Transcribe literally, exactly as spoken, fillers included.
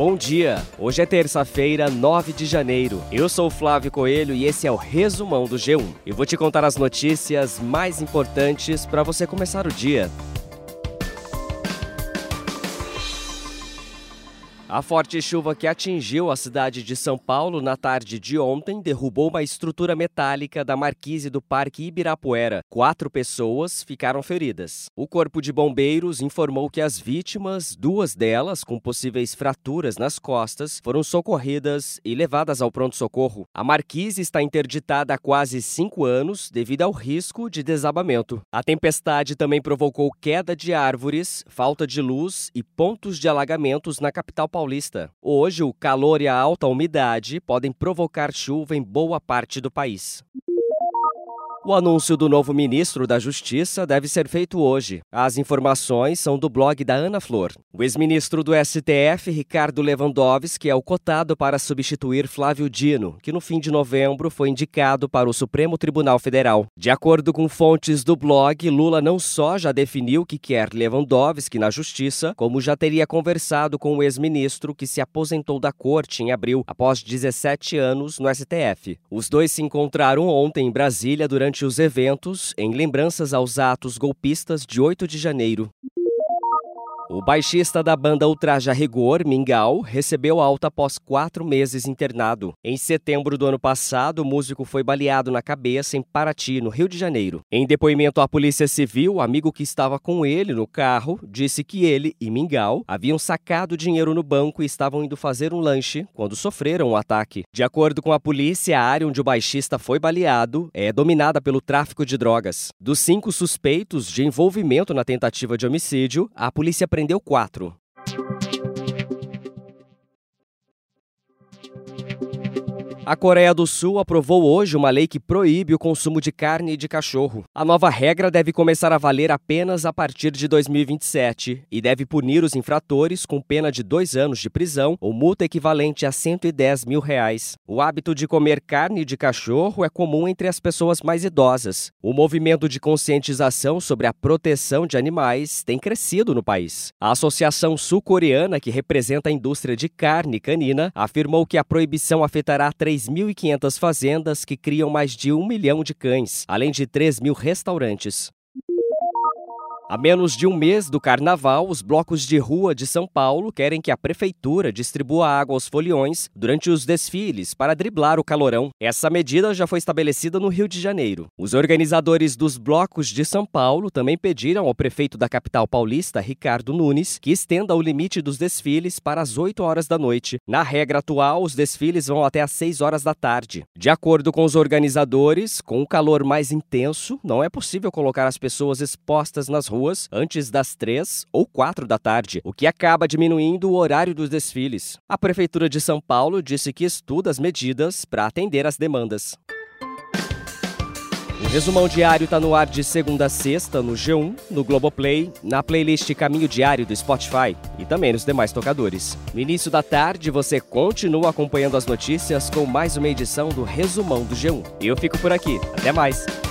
Bom dia, hoje é terça-feira, nove de janeiro. Eu sou o Flávio Coelho e esse é o Resumão do G um. Eu vou te contar as notícias mais importantes para você começar o dia. A forte chuva que atingiu a cidade de São Paulo na tarde de ontem derrubou uma estrutura metálica da Marquise do Parque Ibirapuera. Quatro pessoas ficaram feridas. O Corpo de Bombeiros informou que as vítimas, duas delas com possíveis fraturas nas costas, foram socorridas e levadas ao pronto-socorro. A Marquise está interditada há quase cinco anos devido ao risco de desabamento. A tempestade também provocou queda de árvores, falta de luz e pontos de alagamentos na capital paulista. Paulista. Hoje, o calor e a alta umidade podem provocar chuva em boa parte do país. O anúncio do novo ministro da Justiça deve ser feito hoje. As informações são do blog da Ana Flor. O ex-ministro do S T F, Ricardo Lewandowski, é o cotado para substituir Flávio Dino, que no fim de novembro foi indicado para o Supremo Tribunal Federal. De acordo com fontes do blog, Lula não só já definiu que quer Lewandowski na Justiça, como já teria conversado com o ex-ministro que se aposentou da corte em abril, após dezessete anos no S T F. Os dois se encontraram ontem em Brasília durante Durante os eventos, em lembranças aos atos golpistas de oito de janeiro. O baixista da banda Ultraje a Rigor, Mingau, recebeu alta após quatro meses internado. Em setembro do ano passado, o músico foi baleado na cabeça em Paraty, no Rio de Janeiro. Em depoimento à Polícia Civil, o amigo que estava com ele no carro disse que ele e Mingau haviam sacado dinheiro no banco e estavam indo fazer um lanche quando sofreram o ataque. De acordo com a polícia, a área onde o baixista foi baleado é dominada pelo tráfico de drogas. Dos cinco suspeitos de envolvimento na tentativa de homicídio, a polícia prendeu Prendeu quatro. A Coreia do Sul aprovou hoje uma lei que proíbe o consumo de carne de cachorro. A nova regra deve começar a valer apenas a partir de dois mil e vinte e sete e deve punir os infratores com pena de dois anos de prisão ou multa equivalente a cento e dez mil reais. O hábito de comer carne de cachorro é comum entre as pessoas mais idosas. O movimento de conscientização sobre a proteção de animais tem crescido no país. A Associação Sul-Coreana, que representa a indústria de carne canina, afirmou que a proibição afetará três mil e quinhentas fazendas que criam mais de um milhão de cães, além de três mil restaurantes. A menos de um mês do carnaval, os blocos de rua de São Paulo querem que a prefeitura distribua água aos foliões durante os desfiles para driblar o calorão. Essa medida já foi estabelecida no Rio de Janeiro. Os organizadores dos blocos de São Paulo também pediram ao prefeito da capital paulista, Ricardo Nunes, que estenda o limite dos desfiles para as oito horas da noite. Na regra atual, os desfiles vão até às seis horas da tarde. De acordo com os organizadores, com o calor mais intenso, não é possível colocar as pessoas expostas nas ruas antes das três ou quatro da tarde, o que acaba diminuindo o horário dos desfiles. A Prefeitura de São Paulo disse que estuda as medidas para atender às demandas. O Resumão Diário está no ar de segunda a sexta no G um, no Globoplay, na playlist Caminho Diário do Spotify e também nos demais tocadores. No início da tarde, você continua acompanhando as notícias com mais uma edição do Resumão do G um. Eu fico por aqui. Até mais!